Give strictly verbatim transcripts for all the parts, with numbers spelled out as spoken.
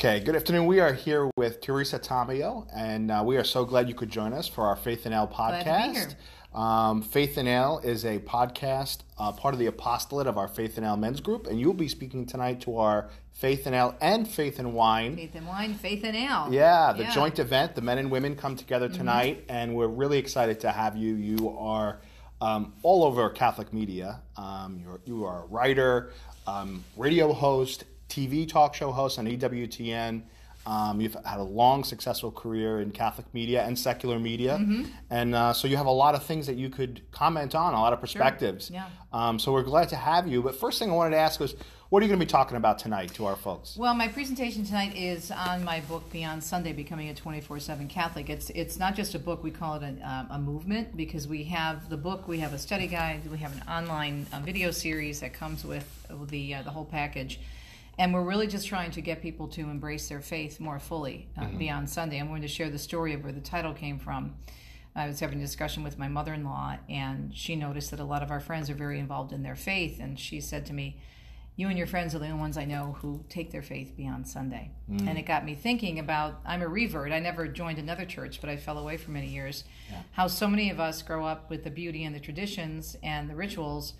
Okay, good afternoon. We are here with Teresa Tamayo, and uh, we are so glad you could join us for our Faith in L podcast. Glad to be here. Um, Faith in L is a podcast, uh, part of the apostolate of our Faith in L men's group, and you'll be speaking tonight to our Faith in L and Faith in Wine. Faith in Wine, Faith in L. Yeah, the yeah. joint event. The men and women come together tonight, mm-hmm. and we're really excited to have you. You are um, all over Catholic media. Um, you're, you are a writer, um, radio host, T V talk show host on E W T N. Um, you've had a long, successful career in Catholic media and secular media. Mm-hmm. And uh, so you have a lot of things that you could comment on, a lot of perspectives. Sure. Yeah. Um, so we're glad to have you. But first thing I wanted to ask was, what are you going to be talking about tonight to our folks? Well, my presentation tonight is on my book, Beyond Sunday, Becoming a twenty-four seven Catholic. It's it's not just a book. We call it a, um, a movement because we have the book, we have a study guide, we have an online uh, video series that comes with the uh, the whole package. And we're really just trying to get people to embrace their faith more fully uh, mm-hmm. beyond Sunday. I'm going to share the story of where the title came from. I was having a discussion with my mother-in-law, and she noticed that a lot of our friends are very involved in their faith. And she said to me, you and your friends are the only ones I know who take their faith beyond Sunday. Mm. And it got me thinking about, I'm a revert. I never joined another church, but I fell away for many years. Yeah. How so many of us grow up with the beauty and the traditions and the rituals,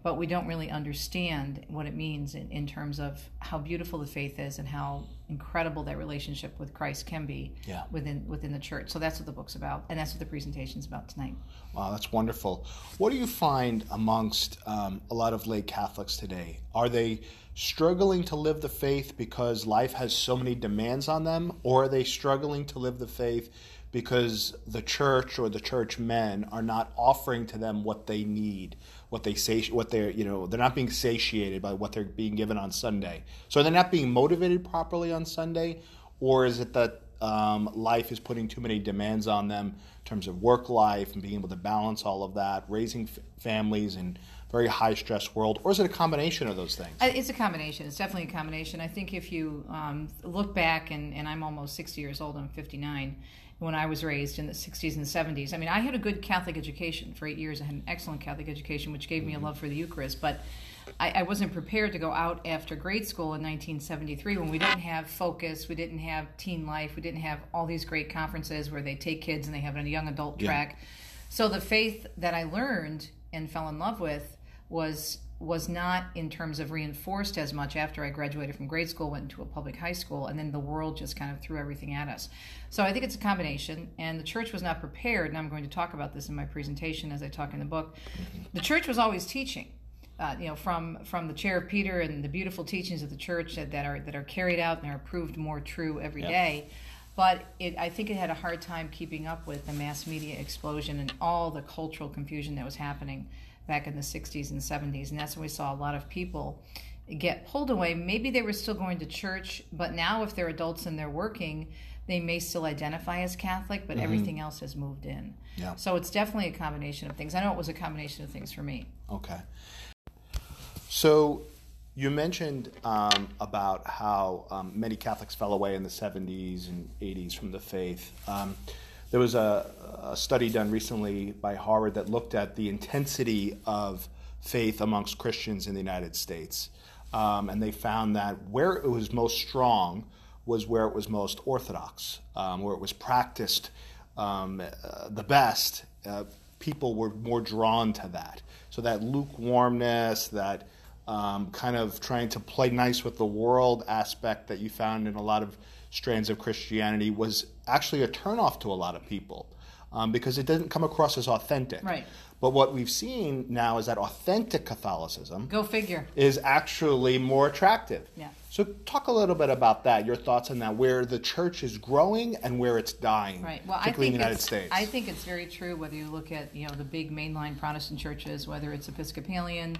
but we don't really understand what it means in, in terms of how beautiful the faith is and how incredible that relationship with Christ can be yeah. within within the church. So that's what the book's about, and that's what the presentation's about tonight. Wow, that's wonderful. What do you find amongst um, a lot of lay Catholics today? Are they struggling to live the faith because life has so many demands on them, or are they struggling to live the faith because the church or the church men are not offering to them what they need, what they say, what they're, you know, they're not being satiated by what they're being given on Sunday. So they're not being motivated properly on Sunday, or is it that um, life is putting too many demands on them in terms of work life and being able to balance all of that, raising f- families and very high stress world, or is it a combination of those things? It's a combination. It's definitely a combination. I think if you um, look back, and, and I'm almost sixty years old, I'm fifty-nine, when I was raised in the sixties and seventies. I mean, I had a good Catholic education for eight years. I had an excellent Catholic education, which gave mm-hmm. me a love for the Eucharist, but I, I wasn't prepared to go out after grade school in nineteen seventy-three when we didn't have Focus, we didn't have Teen Life, we didn't have all these great conferences where they take kids and they have a young adult yeah. track. So the faith that I learned and fell in love with was was not in terms of reinforced as much after I graduated from grade school, went into a public high school, and then the world just kind of threw everything at us. So I think it's a combination, and the church was not prepared, and I'm going to talk about this in my presentation as I talk in the book. The church was always teaching, uh, you know, from from the chair of Peter and the beautiful teachings of the church that, that are that are carried out and are proved more true every yep. day. But it, I think it had a hard time keeping up with the mass media explosion and all the cultural confusion that was happening back in the sixties and seventies, and that's when we saw a lot of people get pulled away. Maybe they were still going to church, but now if they're adults and they're working, they may still identify as Catholic, but mm-hmm. everything else has moved in. Yeah. So it's definitely a combination of things. I know it was a combination of things for me. Okay. So you mentioned um, about how um, many Catholics fell away in the seventies and eighties from the faith. Um, There was a, a study done recently by Harvard that looked at the intensity of faith amongst Christians in the United States. Um, and they found that where it was most strong was where it was most orthodox, um, where it was practiced um, uh, the best. Uh, people were more drawn to that. So that lukewarmness, that um, kind of trying to play nice with the world aspect that you found in a lot of strands of Christianity was actually a turnoff to a lot of people um, because it didn't come across as authentic. Right. But what we've seen now is that authentic Catholicism Go figure. is actually more attractive. Yeah. So talk a little bit about that, your thoughts on that, where the church is growing and where it's dying, right. well, particularly I think in the United States. I think it's very true whether you look at you know the big mainline Protestant churches, whether it's Episcopalian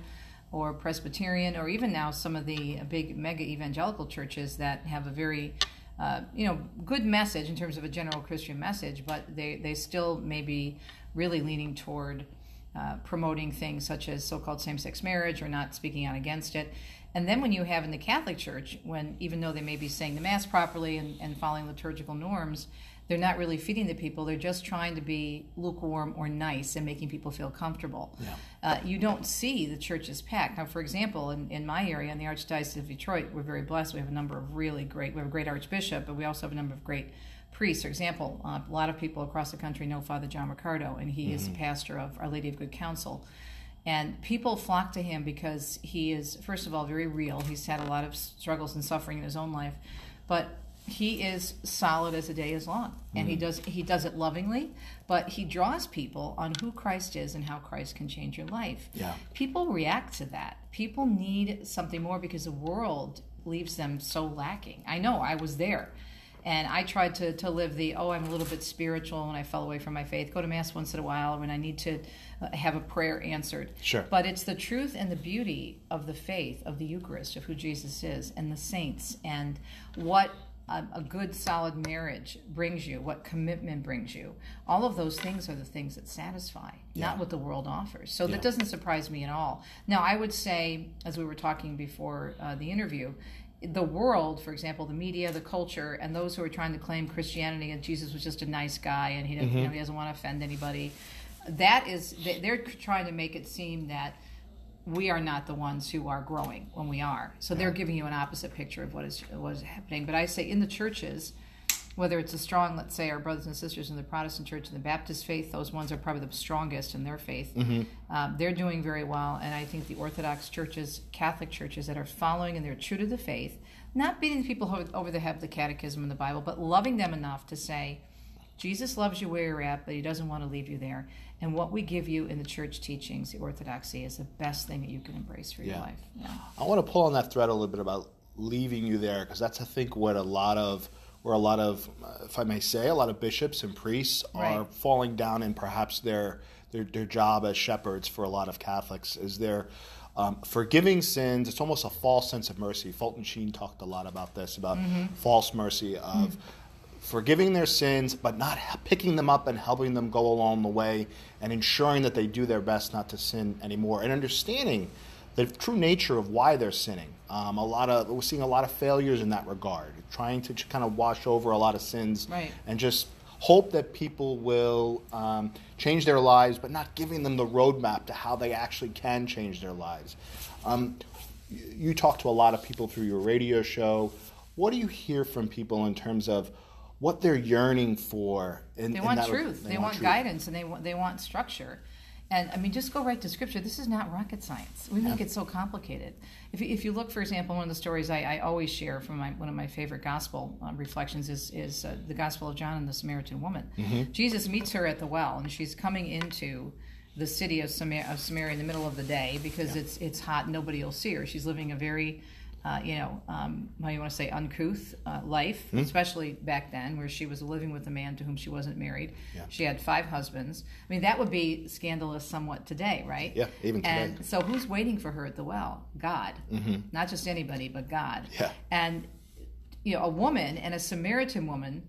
or Presbyterian, or even now some of the big mega evangelical churches that have a very Uh, you know, good message in terms of a general Christian message, but they, they still may be really leaning toward uh, promoting things such as so-called same-sex marriage or not speaking out against it. And then when you have in the Catholic Church, when even though they may be saying the Mass properly and, and following liturgical norms, they're not really feeding the people. They're just trying to be lukewarm or nice and making people feel comfortable. Yeah. Uh, you don't see the churches packed. Now, for example, in, in my area, in the Archdiocese of Detroit, we're very blessed. We have a number of really great, we have a great archbishop, but we also have a number of great priests. For example, uh, a lot of people across the country know Father John Ricardo, and he mm-hmm. is the pastor of Our Lady of Good Counsel. And people flock to him because he is, first of all, very real. He's had a lot of struggles and suffering in his own life, but he is solid as a day is long, and mm-hmm. he does he does it lovingly, but he draws people on who Christ is and how Christ can change your life. Yeah. People react to that. People need something more because the world leaves them so lacking. I know, I was there. And I tried to, to live the, oh, I'm a little bit spiritual when I fell away from my faith, go to Mass once in a while when I need to have a prayer answered. Sure. But it's the truth and the beauty of the faith, of the Eucharist, of who Jesus is, and the saints, and what a, a good, solid marriage brings you, what commitment brings you. All of those things are the things that satisfy, yeah. not what the world offers. So yeah. that doesn't surprise me at all. Now, I would say, as we were talking before uh, the interview, the world, for example, the media, the culture, and those who are trying to claim Christianity and Jesus was just a nice guy and he doesn't, mm-hmm. you know, he doesn't want to offend anybody, that is, they're trying to make it seem that we are not the ones who are growing when we are. So they're giving you an opposite picture of what is what is happening. But I say in the churches, whether it's a strong, let's say, our brothers and sisters in the Protestant church and the Baptist faith, those ones are probably the strongest in their faith. Mm-hmm. Um, they're doing very well, and I think the Orthodox churches, Catholic churches that are following and they're true to the faith, not beating people over the head with the catechism and the Bible, but loving them enough to say, Jesus loves you where you're at, but he doesn't want to leave you there. And what we give you in the church teachings, the Orthodoxy, is the best thing that you can embrace for your yeah. life. Yeah. I want to pull on that thread a little bit about leaving you there, because that's, I think, what a lot of... Or a lot of, if I may say, a lot of bishops and priests are right. falling down in perhaps their, their their job as shepherds for a lot of Catholics is they're um, forgiving sins. It's almost a false sense of mercy. Fulton Sheen talked a lot about this, about mm-hmm. false mercy of mm-hmm. forgiving their sins, but not picking them up and helping them go along the way and ensuring that they do their best not to sin anymore and understanding the true nature of why they're sinning. Um, a lot of we're seeing a lot of failures in that regard, trying to kind of wash over a lot of sins right. and just hope that people will um, change their lives, but not giving them the roadmap to how they actually can change their lives. Um, you talk to a lot of people through your radio show. What do you hear from people in terms of what they're yearning for? In, they want in that, truth. They, they want, want truth. guidance, and they want, they want structure. And, I mean, just go right to Scripture. This is not rocket science. We make it so complicated. If you, if you look, for example, one of the stories I, I always share from my, one of my favorite gospel uh, reflections is, is uh, the Gospel of John and the Samaritan Woman. Mm-hmm. Jesus meets her at the well, and she's coming into the city of, Samar- of Samaria in the middle of the day because yeah. it's it's hot. Nobody will see her. She's living a very, uh, you know, um, how you want to say, uncouth uh, life, mm-hmm. especially back then, where she was living with a man to whom she wasn't married. Yeah. She had five husbands. I mean, that would be scandalous somewhat today, right? Yeah, even today. And so who's waiting for her at the well? God. Mm-hmm. Not just anybody, but God. Yeah. And, you know, a woman and a Samaritan woman,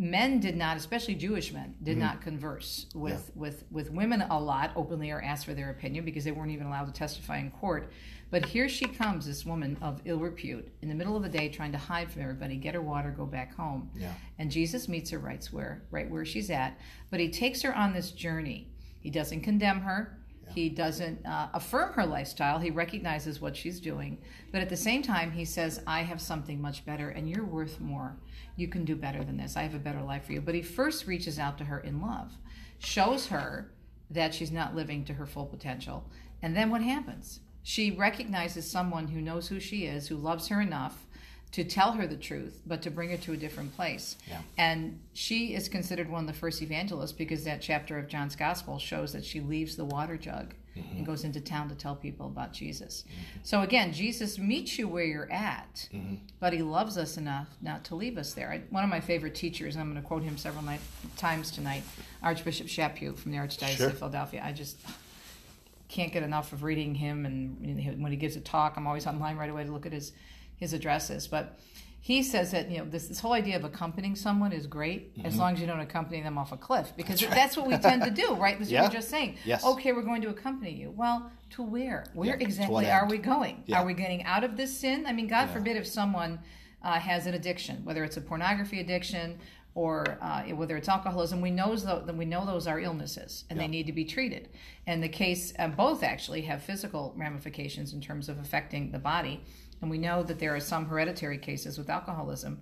men did not, especially Jewish men, did mm-hmm. not converse with, yeah. with, with women a lot openly or ask for their opinion because they weren't even allowed to testify in court. But here she comes, this woman of ill repute, in the middle of the day trying to hide from everybody, get her water, go back home. Yeah. And Jesus meets her right where, right where she's at. But he takes her on this journey. He doesn't condemn her. Yeah. He doesn't uh, affirm her lifestyle. He recognizes what she's doing. But at the same time, he says, I have something much better, and you're worth more. You can do better than this. I have a better life for you. But he first reaches out to her in love, shows her that she's not living to her full potential. And then what happens? She recognizes someone who knows who she is, who loves her enough to tell her the truth, but to bring her to a different place. Yeah. And she is considered one of the first evangelists because that chapter of John's Gospel shows that she leaves the water jug mm-hmm. and goes into town to tell people about Jesus. Mm-hmm. So again, Jesus meets you where you're at, mm-hmm. but he loves us enough not to leave us there. I, one of my favorite teachers, and I'm going to quote him several night, times tonight, Archbishop Chaput from the Archdiocese sure. of Philadelphia. I just... can't get enough of reading him, and when he gives a talk, I'm always online right away to look at his, his addresses. But he says that you know this, this whole idea of accompanying someone is great mm-hmm. as long as you don't accompany them off a cliff, because that's, that's right. what we tend to do, right? That's yeah. what you were just saying. Yes. Okay, we're going to accompany you. Well, to where? Where yeah. exactly are we going? Yeah. Are we getting out of this sin? I mean, God yeah. forbid if someone uh, has an addiction, whether it's a pornography addiction or uh, whether it's alcoholism, we know that we know those are illnesses and yeah. they need to be treated. And the case, uh, both actually have physical ramifications in terms of affecting the body. And we know that there are some hereditary cases with alcoholism,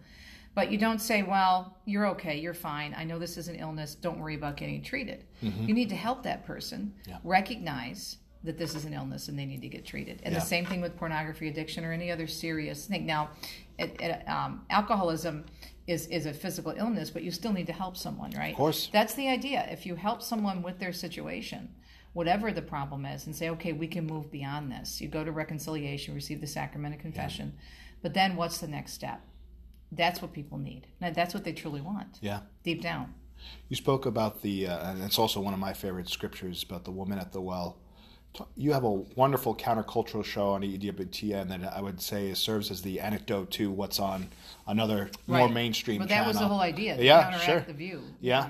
but you don't say, well, you're okay, you're fine. I know this is an illness. Don't worry about getting treated. Mm-hmm. You need to help that person yeah. recognize that this is an illness and they need to get treated. And yeah. the same thing with pornography addiction or any other serious thing. Now, it, it, um, alcoholism is, is a physical illness, but you still need to help someone, right? Of course. That's the idea. If you help someone with their situation, whatever the problem is, and say, okay, we can move beyond this. You go to reconciliation, receive the sacrament of confession, yeah. but then what's the next step? That's what people need. Now, that's what they truly want. Yeah. Deep down. You spoke about the, uh, and it's also one of my favorite scriptures, about the woman at the well. You have a wonderful countercultural show on E W T N that I would say serves as the anecdote to what's on another right. more mainstream channel. But that channel. was the whole idea, to yeah, counteract sure. the view. Yeah.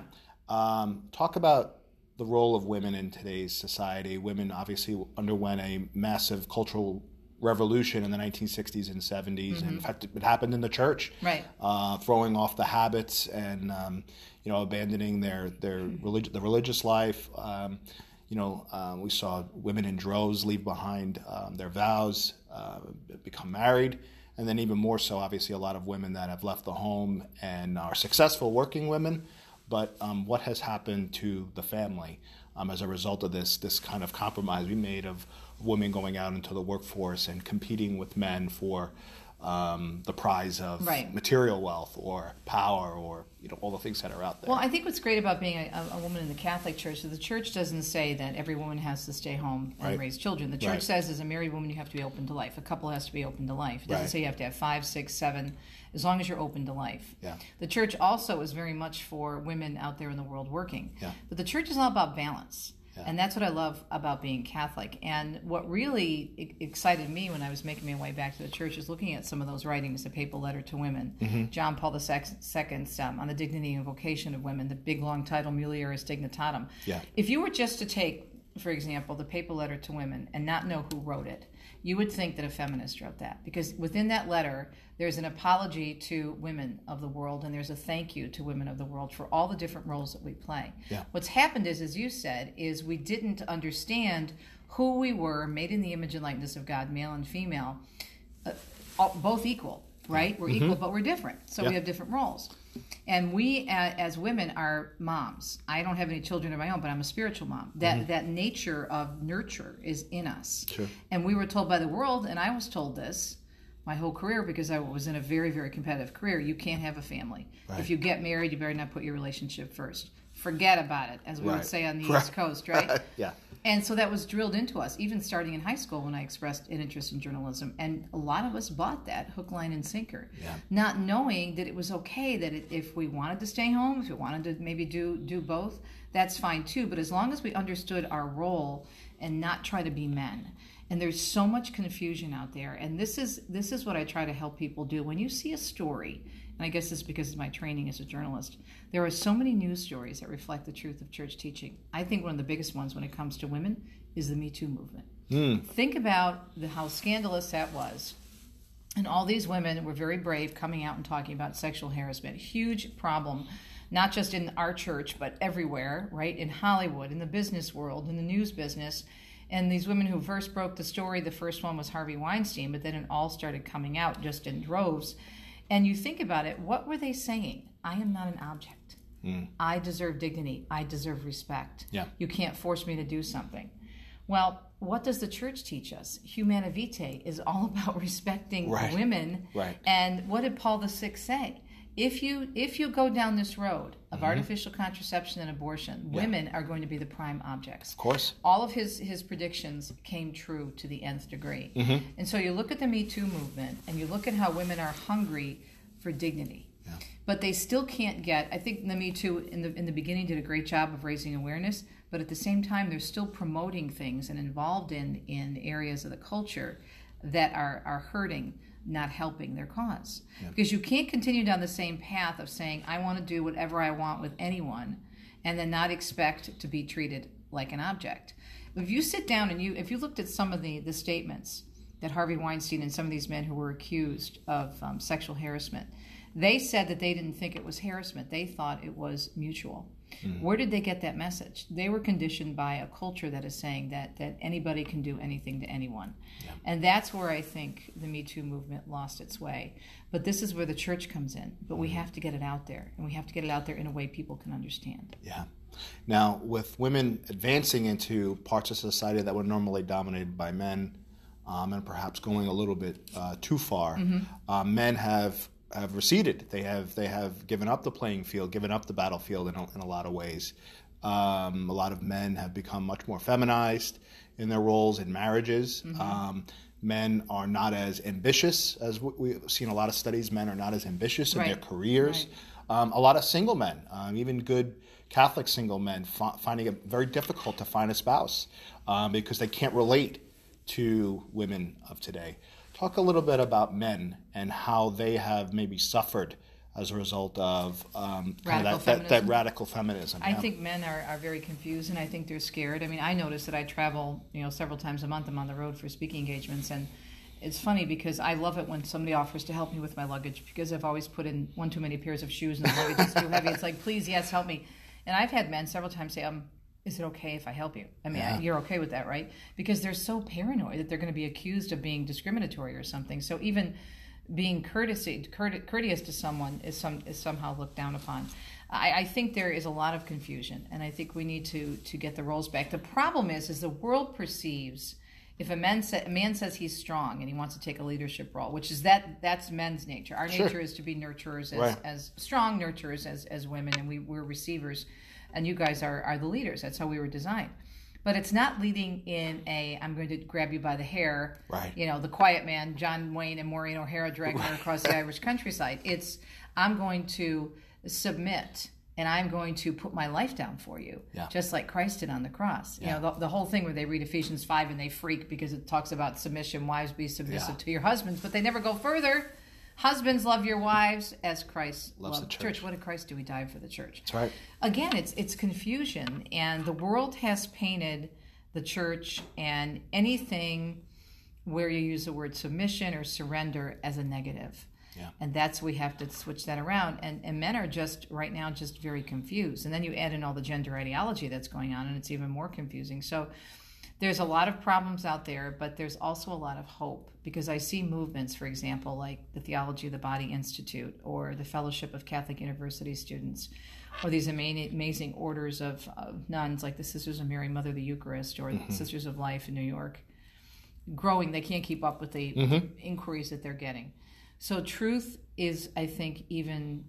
Um, talk about the role of women in today's society. Women obviously underwent a massive cultural revolution in the nineteen sixties and seventies, mm-hmm. and in fact it happened in the church, right? Uh, throwing off the habits and um, you know abandoning their their mm-hmm. religious the religious life. Um, You know, uh, we saw women in droves leave behind um, their vows, uh, become married, and then even more so, obviously, a lot of women that have left the home and are successful working women. But um, what has happened to the family um, as a result of this this kind of compromise we made of women going out into the workforce and competing with men for um, the prize of right. material wealth or power or, you know, all the things that are out there. Well, I think what's great about being a, a woman in the Catholic Church is the Church doesn't say that every woman has to stay home and right. raise children. The Church right. says as a married woman, you have to be open to life. A couple has to be open to life. It doesn't right. say you have to have five, six, seven, as long as you're open to life. Yeah. The Church also is very much for women out there in the world working. Yeah. But the Church is all about balance. Yeah. And that's what I love about being Catholic. And what really excited me when I was making my way back to the church is looking at some of those writings, the Papal Letter to Women, mm-hmm. John Paul the Second's um, on the dignity and vocation of women, the big long title, Mulieris Dignitatum. Yeah. If you were just to take, for example, the Papal Letter to Women and not know who wrote it, you would think that a feminist wrote that, because within that letter, there's an apology to women of the world, and there's a thank you to women of the world for all the different roles that we play. Yeah. What's happened is, as you said, is we didn't understand who we were, made in the image and likeness of God, male and female, uh, all, both equal, right? We're mm-hmm. equal, but we're different, so yeah. we have different roles. And we, as women, are moms. I don't have any children of my own, but I'm a spiritual mom. That mm-hmm. that nature of nurture is in us. Sure. And we were told by the world, and I was told this my whole career because I was in a very, very competitive career, you can't have a family. Right. If you get married, you better not put your relationship first. Forget about it, as we right. would say on the right. East Coast, right? Yeah. And so that was drilled into us, even starting in high school when I expressed an interest in journalism. And a lot of us bought that hook, line, and sinker, yeah. not knowing that it was okay that it, if we wanted to stay home, if we wanted to maybe do, do both, that's fine too. But as long as we understood our role and not try to be men. And there's so much confusion out there. And this is, this is what I try to help people do. When you see a story, and I guess it's because of my training as a journalist, there are so many news stories that reflect the truth of church teaching. I think one of the biggest ones when it comes to women is the Me Too movement. Mm. Think about the, how scandalous that was. And all these women were very brave coming out and talking about sexual harassment. Huge problem, not just in our church, but everywhere, right? In Hollywood, in the business world, in the news business. And these women who first broke the story, the first one was Harvey Weinstein, but then it all started coming out just in droves. And you think about it, what were they saying? I am not an object. Mm. I deserve dignity. I deserve respect. Yeah. You can't force me to do something. Well, what does the church teach us? Humanae Vitae is all about respecting right. women. Right. And what did Paul the Sixth say? If you if you go down this road of mm-hmm. artificial contraception and abortion, yeah. women are going to be the prime objects. Of course. All of his, his predictions came true to the nth degree. Mm-hmm. And so you look at the Me Too movement, and you look at how women are hungry for dignity. Yeah. But they still can't get, I think the Me Too in the, in the beginning did a great job of raising awareness, but at the same time, they're still promoting things and involved in, in areas of the culture that are, are hurting, not helping their cause. Yeah. Because you can't continue down the same path of saying, I want to do whatever I want with anyone, and then not expect to be treated like an object. If you sit down and you, if you looked at some of the, the statements that Harvey Weinstein and some of these men who were accused of um, sexual harassment, They said that they didn't think it was harassment. They thought it was mutual. Mm-hmm. Where did they get that message? They were conditioned by a culture that is saying that that anybody can do anything to anyone. Yeah. And that's where I think the Me Too movement lost its way. But this is where the church comes in. But mm-hmm. we have to get it out there. And we have to get it out there in a way people can understand. Yeah. Now, with women advancing into parts of society that were normally dominated by men, um, and perhaps going a little bit uh, too far, mm-hmm. uh, men have... have receded. They have they have given up the playing field, given up the battlefield in a, in a lot of ways. Um, a lot of men have become much more feminized in their roles in marriages. Mm-hmm. Um, men are not as ambitious as we, we've seen a lot of studies. Men are not as ambitious in right. their careers. Right. Um, a lot of single men, um, even good Catholic single men, fi- finding it very difficult to find a spouse um, because they can't relate to women of today. Talk a little bit about men and how they have maybe suffered as a result of um, kind of that, that, that radical feminism. I yeah. think men are, are very confused, and I think they're scared. I mean, I notice that I travel, you know, several times a month. I'm on the road for speaking engagements, and it's funny because I love it when somebody offers to help me with my luggage because I've always put in one too many pairs of shoes and the luggage is too heavy. It's like, please, yes, help me. And I've had men several times say, um, is it okay if I help you? I mean, yeah. you're okay with that, right? Because they're so paranoid that they're going to be accused of being discriminatory or something. So even being courtesy, court, courteous to someone is, some, is somehow looked down upon. I, I think there is a lot of confusion, and I think we need to to get the roles back. The problem is, is the world perceives if a man, sa- a man says he's strong and he wants to take a leadership role, which is that that's men's nature. Our sure. nature is to be nurturers, as, right. as strong nurturers as, as women, and we, we're receivers. And you guys are, are the leaders. That's how we were designed. But it's not leading in a, I'm going to grab you by the hair, right. you know, the quiet man, John Wayne and Maureen O'Hara dragging her across the Irish countryside. It's, I'm going to submit and I'm going to put my life down for you, yeah. just like Christ did on the cross. Yeah. You know, the, the whole thing where they read Ephesians five and they freak because it talks about submission, wives be submissive yeah. to your husbands, but they never go further. Husbands, love your wives as Christ loves loved the church. church. What did Christ do? He died for the church. That's right. Again, it's it's confusion, and the world has painted the church and anything where you use the word submission or surrender as a negative. Yeah. And that's, we have to switch that around. And and men are just, right now, just very confused. And then you add in all the gender ideology that's going on, and it's even more confusing. So there's a lot of problems out there, but there's also a lot of hope because I see movements, for example, like the Theology of the Body Institute or the Fellowship of Catholic University Students or these amazing orders of, of nuns like the Sisters of Mary, Mother of the Eucharist, or mm-hmm. the Sisters of Life in New York. Growing, they can't keep up with the mm-hmm. inquiries that they're getting. So truth is, I think, even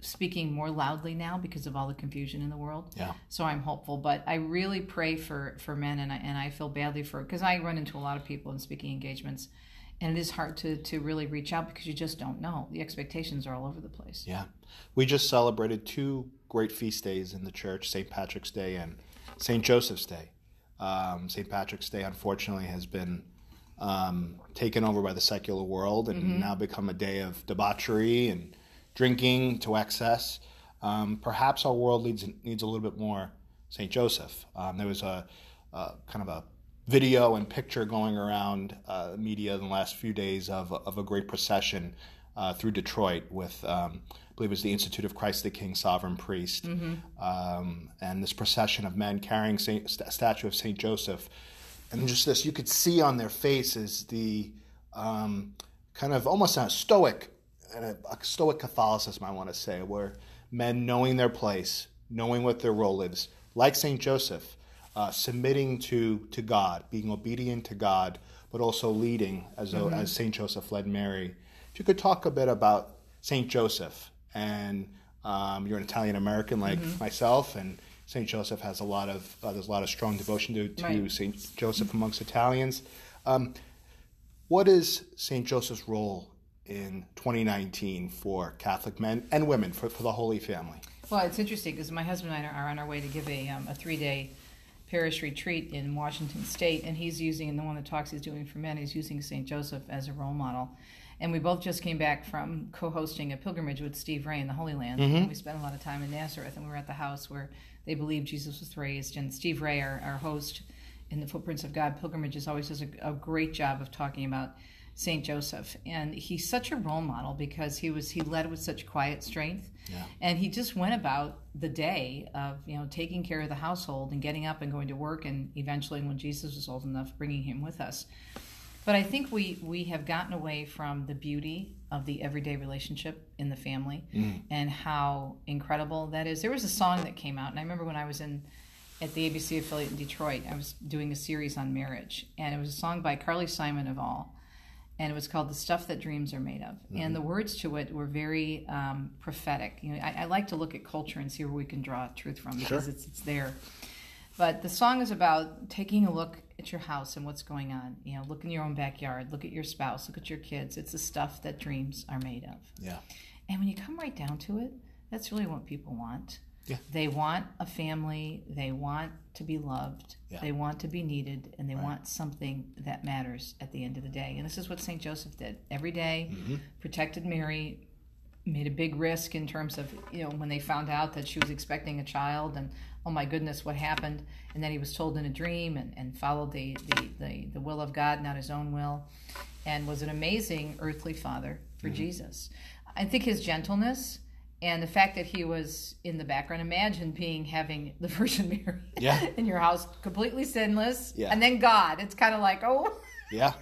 speaking more loudly now because of all the confusion in the world. Yeah. So I'm hopeful, but I really pray for, for men, and I and I feel badly for, because I run into a lot of people in speaking engagements, and it is hard to, to really reach out because you just don't know. The expectations are all over the place. Yeah. We just celebrated two great feast days in the church, Saint Patrick's Day and Saint Joseph's Day. Um, Saint Patrick's Day, unfortunately, has been um, taken over by the secular world and mm-hmm. now become a day of debauchery and drinking to excess. Um, perhaps our world needs needs a little bit more Saint Joseph. Um, there was a, a kind of a video and picture going around uh, media in the last few days of of a great procession uh, through Detroit with, um, I believe it was the Institute of Christ the King, Sovereign Priest, mm-hmm. um, and this procession of men carrying Saint, st- statue of Saint Joseph, and just this, you could see on their faces the um, kind of almost a stoic. And a, a stoic Catholicism, I want to say, where men knowing their place, knowing what their role is, like Saint Joseph, uh, submitting to, to God, being obedient to God, but also leading as mm-hmm. as Saint Joseph led Mary. If you could talk a bit about Saint Joseph, and um, you're an Italian American like mm-hmm. myself, and Saint Joseph has a lot of uh, there's a lot of strong devotion to, to right. Saint Joseph amongst Italians. Um, what is Saint Joseph's role in twenty nineteen for Catholic men and women, for, for the Holy Family? Well, it's interesting because my husband and I are on our way to give a, um, a three-day parish retreat in Washington State, and he's using, and the one that talks he's doing for men, he's using Saint Joseph as a role model. And we both just came back from co-hosting a pilgrimage with Steve Ray in the Holy Land, mm-hmm. and we spent a lot of time in Nazareth, and we were at the house where they believed Jesus was raised, and Steve Ray, our, our host in the Footprints of God pilgrimage, always does a, a great job of talking about Saint Joseph. And he's such a role model because he was he led with such quiet strength. Yeah. And he just went about the day of, you know, taking care of the household and getting up and going to work, and eventually when Jesus was old enough, bringing him with us. But I think we, we have gotten away from the beauty of the everyday relationship in the family mm. and how incredible that is. There was a song that came out, and I remember when I was in at the A B C affiliate in Detroit, I was doing a series on marriage, and it was a song by Carly Simon of all, and it was called The Stuff That Dreams Are Made Of. Mm-hmm. And the words to it were very um, prophetic. You know, I, I like to look at culture and see where we can draw truth from, because sure. it's it's there. But the song is about taking a look at your house and what's going on. You know, look in your own backyard, look at your spouse, look at your kids. It's the stuff that dreams are made of. Yeah. And when you come right down to it, that's really what people want. Yeah. They want a family. They want to be loved. Yeah. They want to be needed, and they right. want something that matters at the end of the day. And this is what Saint Joseph did every day. Mm-hmm. Protected Mary. Made a big risk in terms of, you know, when they found out that she was expecting a child, and oh my goodness, what happened? And then he was told in a dream, and, and followed the, the, the, the will of God, not his own will, and was an amazing earthly father for mm-hmm. Jesus. I think his gentleness and the fact that he was in the background. Imagine being having the Virgin Mary yeah. in your house, completely sinless, yeah. and then God. It's kind of like, oh. Yeah.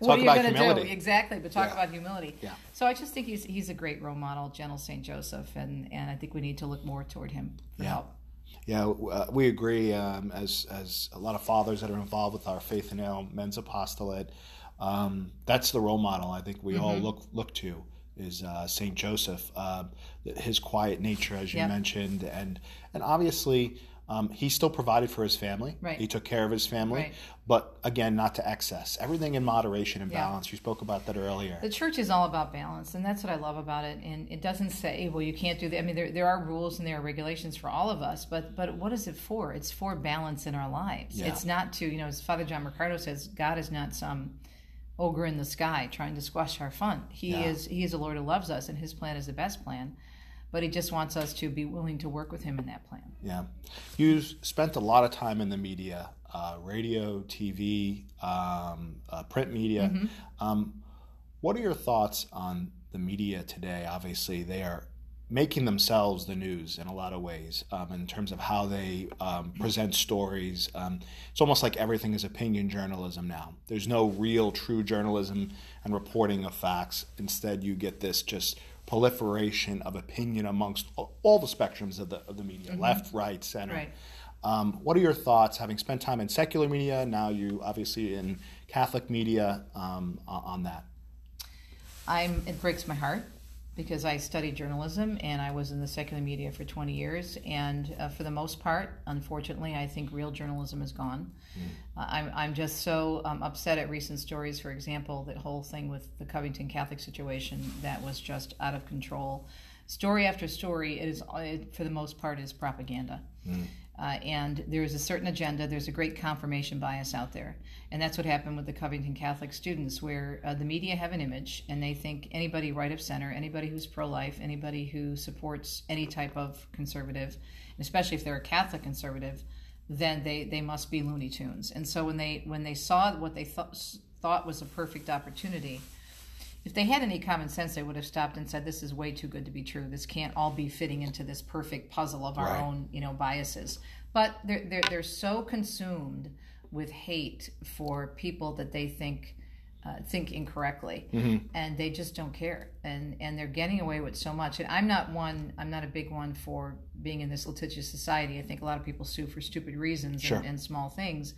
What talk are you going to do? Exactly, but talk yeah. about humility. Yeah. So I just think he's he's a great role model, gentle Saint Joseph, and, and I think we need to look more toward him for yeah. help. Yeah, uh, we agree. Um, as as a lot of fathers that are involved with our Faith and Ale Men's Apostolate, um, that's the role model I think we mm-hmm. all look look to is uh, Saint Joseph. Uh, his quiet nature, as you yep. mentioned, and and obviously. Um, he still provided for his family. Right. He took care of his family. Right. But again, not to excess. Everything in moderation and yeah. balance. You spoke about that earlier. The church is all about balance, and that's what I love about it. And it doesn't say, well, you can't do that. I mean, there, there are rules and there are regulations for all of us, but but what is it for? It's for balance in our lives. Yeah. It's not to, you know, as Father John Ricardo says, God is not some ogre in the sky trying to squash our fun. He yeah. is He is a Lord who loves us, and his plan is the best plan. But he just wants us to be willing to work with him in that plan. Yeah. You spent a lot of time in the media, uh, radio, T V, um, uh, print media. Mm-hmm. Um, what are your thoughts on the media today? Obviously, they are making themselves the news in a lot of ways um, in terms of how they um, present stories. Um, it's almost like everything is opinion journalism now. There's no real true journalism and reporting of facts. Instead, you get this just proliferation of opinion amongst all the spectrums of the of the media, mm-hmm. left, right, center. Right. Um, what are your thoughts, having spent time in secular media, now you obviously in Catholic media, um, on that? I'm, it breaks my heart because I studied journalism and I was in the secular media for twenty years. And uh, for the most part, unfortunately, I think real journalism is gone. Mm. Uh, I'm, I'm just so um, upset at recent stories. For example, that whole thing with the Covington Catholic situation that was just out of control. Story after story, it is it, for the most part, is propaganda. Mm. Uh, and there is a certain agenda. There's a great confirmation bias out there. And that's what happened with the Covington Catholic students, where uh, the media have an image, and they think anybody right of center, anybody who's pro-life, anybody who supports any type of conservative, especially if they're a Catholic conservative, then they, they must be Looney Tunes. And so when they when they saw what they th- thought was a perfect opportunity, if they had any common sense, they would have stopped and said, this is way too good to be true. This can't all be fitting into this perfect puzzle of our right. own, you know, biases. But they're, they're, they're so consumed with hate for people that they think uh, think incorrectly, mm-hmm. and they just don't care. And and they're getting away with so much. And I'm not one, I'm not a big one for being in this litigious society. I think a lot of people sue for stupid reasons sure. and, and small things.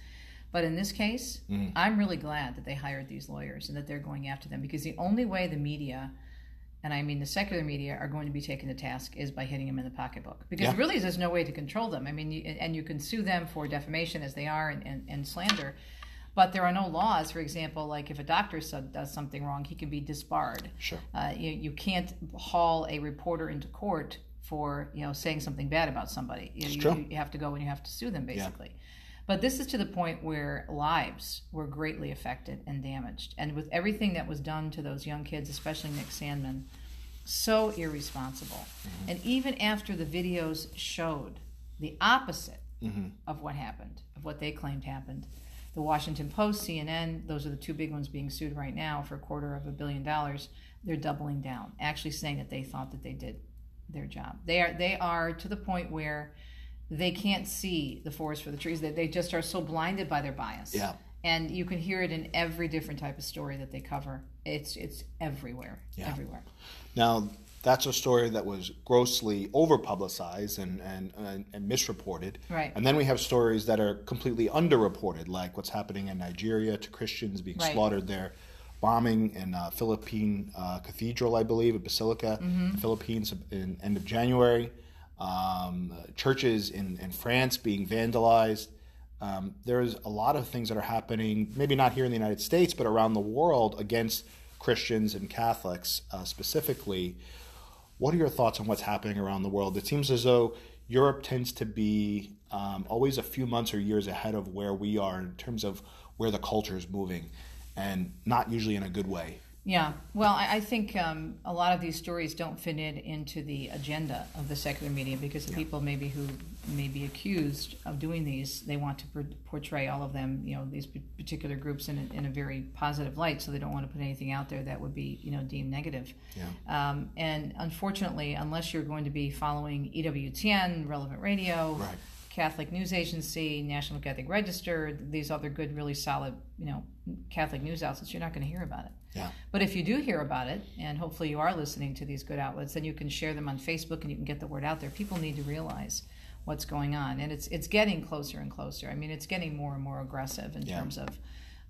But in this case, mm. I'm really glad that they hired these lawyers and that they're going after them, because the only way the media, and I mean the secular media, are going to be taken to task is by hitting them in the pocketbook. Because yeah. really there's no way to control them. I mean, you, and you can sue them for defamation as they are and, and, and slander. But there are no laws. For example, like if a doctor does something wrong, he can be disbarred. Sure. Uh, you, you can't haul a reporter into court for, you know, saying something bad about somebody. You, you, true. you have to go and you have to sue them, basically. Yeah. But this is to the point where lives were greatly affected and damaged. And with everything that was done to those young kids, especially Nick Sandmann, so irresponsible. Mm-hmm. And even after the videos showed the opposite mm-hmm. of what happened, of what they claimed happened, the Washington Post, C N N, those are the two big ones being sued right now for a quarter of a billion dollars. They're doubling down, actually saying that they thought that they did their job. They are they are to the point where they can't see the forest for the trees. That they just are so blinded by their bias. Yeah. And you can hear it in every different type of story that they cover. It's it's everywhere, yeah. everywhere. Now, that's a story that was grossly over-publicized and, and, and, and misreported. Right. And then we have stories that are completely underreported, like what's happening in Nigeria to Christians being right. slaughtered there, bombing in a Philippine uh, cathedral, I believe, a basilica, mm-hmm. in the Philippines in end of January, um, churches in, in France being vandalized. Um, there's a lot of things that are happening, maybe not here in the United States, but around the world against Christians and Catholics uh, specifically. What are your thoughts on what's happening around the world? It seems as though Europe tends to be um, always a few months or years ahead of where we are in terms of where the culture is moving, and not usually in a good way. Yeah. Well, I, I think um, a lot of these stories don't fit in into the agenda of the secular media, because the yeah. people maybe who may be accused of doing these, they want to per- portray all of them, you know, these p- particular groups in a, in a very positive light, so they don't want to put anything out there that would be, you know, deemed negative. Yeah. Um, and unfortunately, unless you're going to be following E W T N, Relevant Radio, right. Catholic News Agency, National Catholic Register, these other good, really solid, you know, Catholic news outlets, you're not going to hear about it. Yeah. But if you do hear about it, and hopefully you are listening to these good outlets, then you can share them on Facebook and you can get the word out there. People need to realize what's going on, and it's it's getting closer and closer. I mean, it's getting more and more aggressive in yeah. terms of,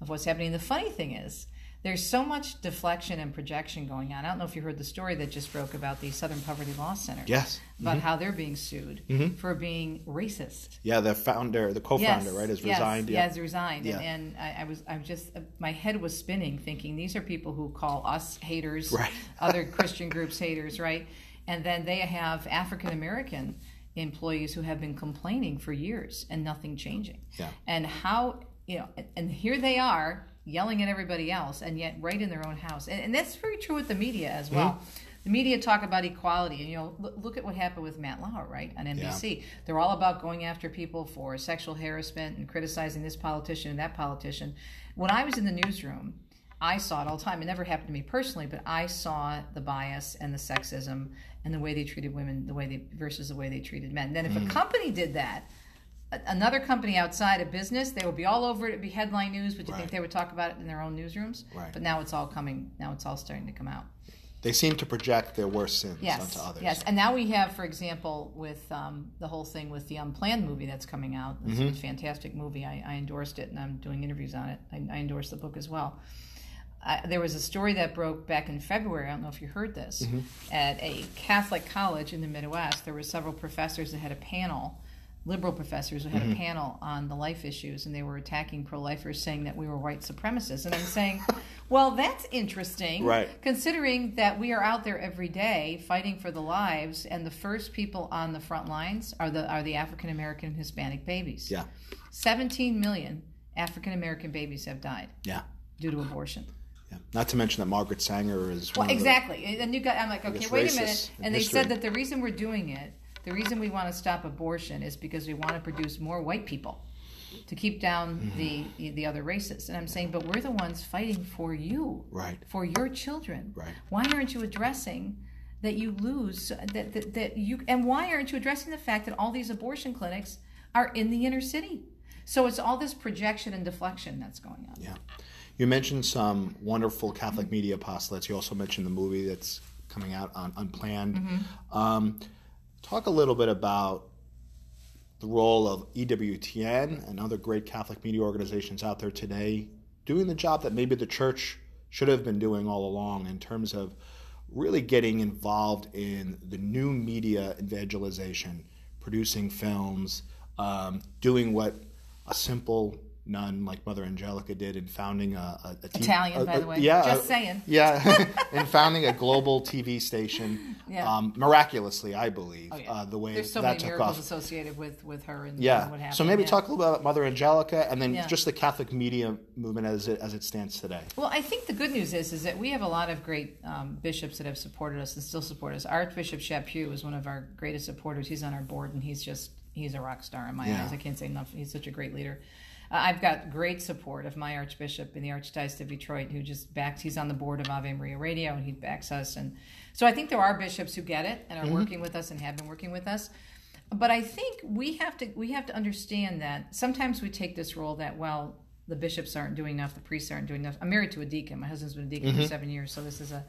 of what's happening. The funny thing is, there's so much deflection and projection going on. I don't know if you heard the story that just broke about the Southern Poverty Law Center. Yes. About mm-hmm. how they're being sued mm-hmm. for being racist. Yeah, the founder, the co-founder, yes. right, has yes. resigned. Yeah, has resigned. Yeah. And, and I, I was, I just, my head was spinning, thinking these are people who call us haters, right. other Christian groups haters, right? And then they have African American employees who have been complaining for years and nothing changing. Yeah. And how, you know, and here they are, yelling at everybody else, and yet right in their own house. And, and that's very true with the media as well. Mm-hmm. The media talk about equality, and you know, look, look at what happened with Matt Lauer, right, on N B C. Yeah. They're all about going after people for sexual harassment and criticizing this politician and that politician. When I was in the newsroom, I saw it all the time. It never happened to me personally, but I saw the bias and the sexism and the way they treated women, the way they versus the way they treated men. And then if mm-hmm. a company did that, another company outside of business, they would be all over it. It'd be headline news, but you right. think they would talk about it in their own newsrooms? Right. But now it's all coming. Now it's all starting to come out. They seem to project their worst sins yes. onto others. Yes, and now we have, for example, with um, the whole thing with the Unplanned movie that's coming out. It's mm-hmm. a fantastic movie. I, I endorsed it, and I'm doing interviews on it. I, I endorsed the book as well. I, there was a story that broke back in February. I don't know if you heard this. Mm-hmm. At a Catholic college in the Midwest, there were several professors that had a panel, liberal professors who had mm-hmm. a panel on the life issues, and they were attacking pro-lifers, saying that we were white supremacists. And I'm saying, well, that's interesting, right. considering that we are out there every day fighting for the lives, and the first people on the front lines are the are the African-American and Hispanic babies. Yeah. seventeen million African-American babies have died yeah. due to abortion. Yeah. Not to mention that Margaret Sanger is well, one exactly. of the, and you got, I'm like, okay, wait a minute. And they history. said that the reason we're doing it, the reason we want to stop abortion is because we want to produce more white people to keep down mm-hmm. the the other races. And I'm saying, but we're the ones fighting for you, right? For your children. Right. Why aren't you addressing that you lose, that, that, that you, and why aren't you addressing the fact that all these abortion clinics are in the inner city? So it's all this projection and deflection that's going on. Yeah. You mentioned some wonderful Catholic mm-hmm. media apostolates. You also mentioned the movie that's coming out on Unplanned. Mm-hmm. Um, Talk a little bit about the role of E W T N and other great Catholic media organizations out there today doing the job that maybe the church should have been doing all along in terms of really getting involved in the new media evangelization, producing films, um, doing what a simple nun like Mother Angelica did in founding a... a, a t- Italian, a, by the way. Yeah, Just a, saying. Yeah, in founding a global T V station, yeah. um, miraculously, I believe, oh, yeah. uh, the way that took off. There's so many miracles off. associated with, with her and, yeah. and what happened. So maybe yeah. talk a little bit about Mother Angelica and then yeah. just the Catholic media movement as it as it stands today. Well, I think the good news is is that we have a lot of great um, bishops that have supported us and still support us. Archbishop Chaput was one of our greatest supporters. He's on our board, and he's just... he's a rock star in my yeah. eyes. I can't say enough. He's such a great leader. Uh, I've got great support of my Archbishop in the Archdiocese of Detroit, who just backs, he's on the board of Ave Maria Radio, and he backs us. And so I think there are bishops who get it and are mm-hmm. working with us and have been working with us. But I think we have to we have to understand that sometimes we take this role that, well, the bishops aren't doing enough, the priests aren't doing enough. I'm married to a deacon. My husband's been a deacon mm-hmm. for seven years, so this is a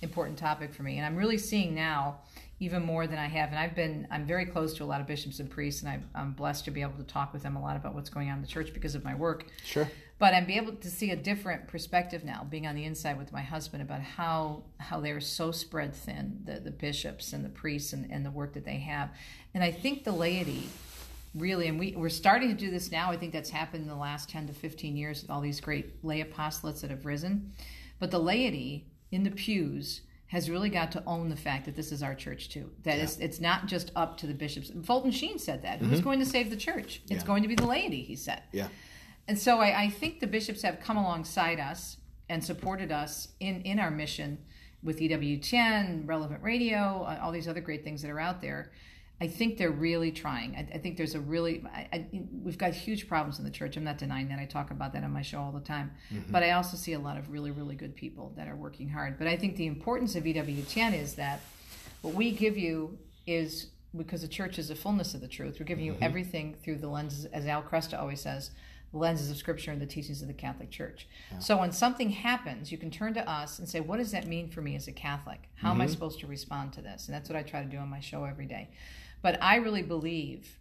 important topic for me. And I'm really seeing now even more than I have. And I've been, I'm very close to a lot of bishops and priests, and I've, I'm blessed to be able to talk with them a lot about what's going on in the church because of my work. Sure. But I'm able to see a different perspective now, being on the inside with my husband, about how how they're so spread thin, the, the bishops and the priests and, and the work that they have. And I think the laity really, and we, we're starting to do this now. I think that's happened in the last ten to fifteen years with all these great lay apostolates that have risen. But the laity in the pews has really got to own the fact that this is our church too. That yeah. it's, it's not just up to the bishops. Fulton Sheen said that. Mm-hmm. Who's going to save the church? It's yeah. going to be the laity, he said. Yeah. And so I, I think the bishops have come alongside us and supported us in, in our mission with E W T N, Relevant Radio, uh, all these other great things that are out there. I think they're really trying. I, I think there's a really, I, I, we've got huge problems in the church. I'm not denying that. I talk about that on my show all the time. Mm-hmm. But I also see a lot of really, really good people that are working hard. But I think the importance of E W T N is that what we give you is, because the church is the fullness of the truth, we're giving mm-hmm. you everything through the lenses, as Al Cresta always says, the lenses of Scripture and the teachings of the Catholic Church. Yeah. So when something happens, you can turn to us and say, what does that mean for me as a Catholic? How mm-hmm. am I supposed to respond to this? And that's what I try to do on my show every day. But I really believe,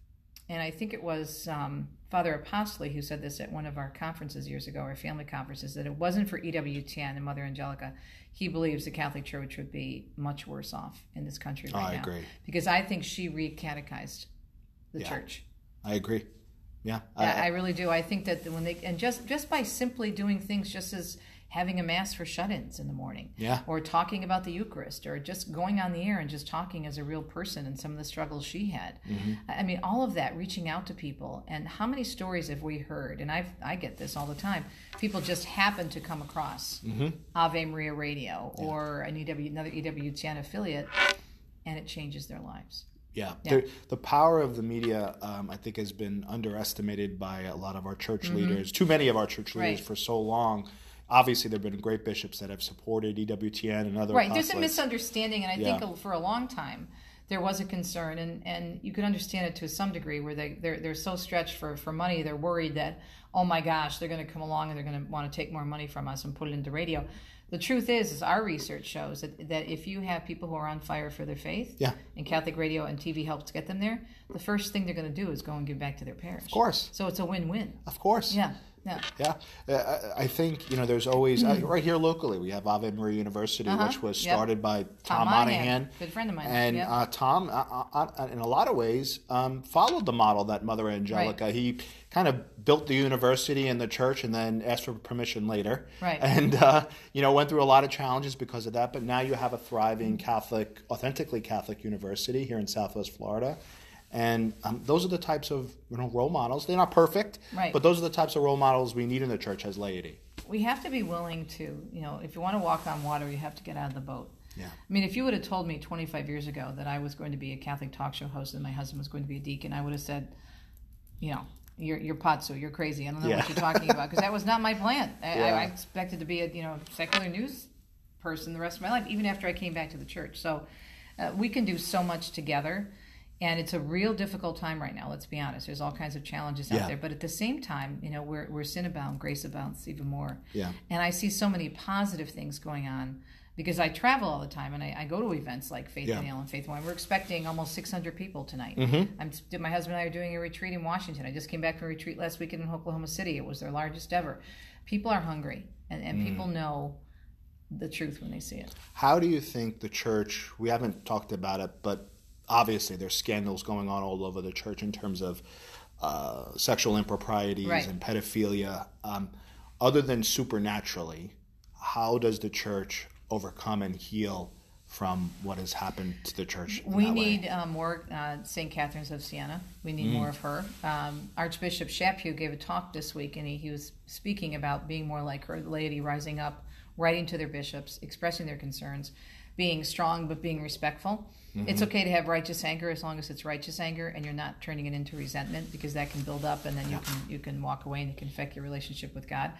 and I think it was um, Father Apostoli who said this at one of our conferences years ago, our family conferences, that it wasn't for E W T N and Mother Angelica, he believes the Catholic Church would be much worse off in this country right oh, I now. Agree. Because I think she re-catechized the yeah, church. I agree. Yeah, I, I, I really do. I think that when they, and just, just by simply doing things just as having a mass for shut-ins in the morning, yeah. or talking about the Eucharist, or just going on the air and just talking as a real person and some of the struggles she had. Mm-hmm. I mean, all of that, reaching out to people. And how many stories have we heard? And I've, I get this all the time. People just happen to come across mm-hmm. Ave Maria Radio yeah. or an E W, another E W T N affiliate, and it changes their lives. Yeah, yeah. The, the power of the media, um, I think, has been underestimated by a lot of our church mm-hmm. leaders, too many of our church leaders right. for so long. Obviously, there have been great bishops that have supported E W T N and other right, apostolates. There's a misunderstanding, and I yeah. think for a long time there was a concern, and, and you could understand it to some degree, where they, they're, they're so stretched for, for money, they're worried that, oh my gosh, they're going to come along and they're going to want to take more money from us and put it into radio. The truth is, is our research shows that, that if you have people who are on fire for their faith, yeah. and Catholic radio and T V helps get them there, the first thing they're going to do is go and give back to their parish. Of course. So it's a win-win. Of course. Yeah. Yeah. Yeah. Uh, I think, you know, there's always, uh, right here locally, we have Ave Maria University, uh-huh. which was started yep. by Tom, Tom Monahan. Monahan. Good friend of mine. And yep. uh, Tom, uh, uh, in a lot of ways, um, followed the model that Mother Angelica, right. he kind of built the university and the church and then asked for permission later. Right. And, uh, you know, went through a lot of challenges because of that. But now you have a thriving Catholic, authentically Catholic university here in Southwest Florida. And um, those are the types of you know, role models. They're not perfect, right. but those are the types of role models we need in the church as laity. We have to be willing to, you know, if you want to walk on water, you have to get out of the boat. Yeah. I mean, if you would have told me twenty-five years ago that I was going to be a Catholic talk show host and my husband was going to be a deacon, I would have said, you know, you're, you're patsu, you're crazy. I don't know yeah. what you're talking about, because that was not my plan. I, yeah. I, I expected to be a you know secular news person the rest of my life, even after I came back to the church. So uh, we can do so much together. And it's a real difficult time right now, let's be honest. There's all kinds of challenges yeah. out there. But at the same time, you know, we're we're sin abound, grace abounds even more. Yeah. And I see so many positive things going on, because I travel all the time, and I, I go to events like Faith yeah. and Ale and Faith Wine. We're expecting almost six hundred people tonight. Mm-hmm. I'm, my husband and I are doing a retreat in Washington. I just came back from a retreat last weekend in Oklahoma City. It was their largest ever. People are hungry, and, and mm. people know the truth when they see it. How do you think the church, we haven't talked about it, but obviously, there's scandals going on all over the church in terms of uh, sexual improprieties right. and pedophilia. Um, other than supernaturally, how does the church overcome and heal from what has happened to the church? We need uh, more uh, Saint Catherine's of Siena. We need mm. more of her. Um, Archbishop Chaput gave a talk this week, and he, he was speaking about being more like her, laity rising up, writing to their bishops, expressing their concerns. being strong but being respectful. Mm-hmm. It's okay to have righteous anger as long as it's righteous anger and you're not turning it into resentment, because that can build up and then you can you can walk away and it can affect your relationship with God.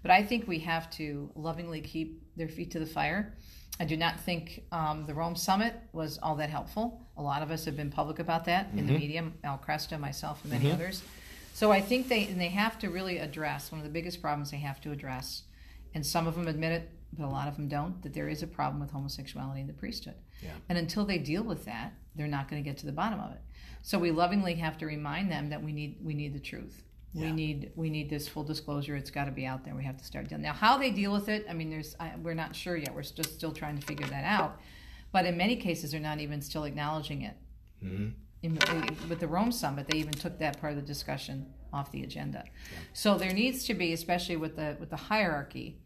But I think we have to lovingly keep their feet to the fire. I do not think um, the Rome Summit was all that helpful. A lot of us have been public about that mm-hmm. in the media, Al Cresta, myself, and many mm-hmm. others. So I think they and they have to really address one of the biggest problems they have to address, and some of them admit it, but a lot of them don't, that there is a problem with homosexuality in the priesthood. Yeah. And until they deal with that, they're not going to get to the bottom of it. So we lovingly have to remind them that we need we need the truth. Yeah. We need we need this full disclosure. It's got to be out there. We have to start dealing. Now, how they deal with it, I mean, there's I, we're not sure yet. We're just still trying to figure that out. But in many cases, they're not even still acknowledging it. Mm-hmm. In, with the Rome Summit, they even took that part of the discussion off the agenda. Yeah. So there needs to be, especially with the with the hierarchy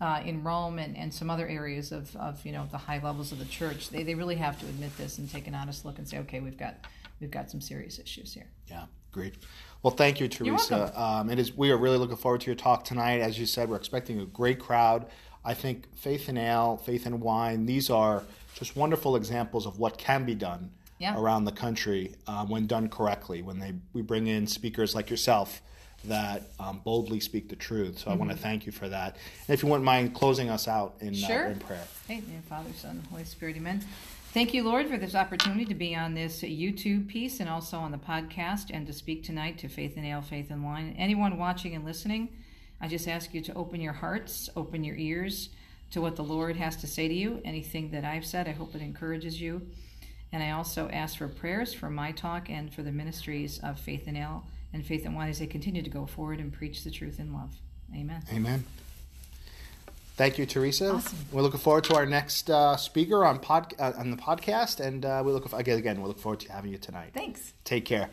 uh, in Rome and, and some other areas of, of you know the high levels of the church, they, they really have to admit this and take an honest look and say, okay, we've got we've got some serious issues here. Yeah. Great. Well, thank you, Teresa. Um, it is. We are really looking forward to your talk tonight. As you said, we're expecting a great crowd. I think Faith in Ale, Faith in Wine, these are just wonderful examples of what can be done yeah. around the country uh, when done correctly, when they we bring in speakers like yourself that um, boldly speak the truth. So mm-hmm. I want to thank you for that. And if you wouldn't mind closing us out in, sure. uh, in prayer. Amen. Father, Son, Holy Spirit, amen. Thank you, Lord, for this opportunity to be on this YouTube piece and also on the podcast and to speak tonight to Faith in Ale, Faith in Wine. Anyone watching and listening, I just ask you to open your hearts, open your ears to what the Lord has to say to you. Anything that I've said, I hope it encourages you. And I also ask for prayers for my talk and for the ministries of Faith in Ale and Faith in Wine as they continue to go forward and preach the truth in love. Amen. Amen. Thank you, Teresa. Awesome. We're looking forward to our next uh, speaker on pod uh, on the podcast, and uh, we look again. Again, we look forward to having you tonight. Thanks. Take care.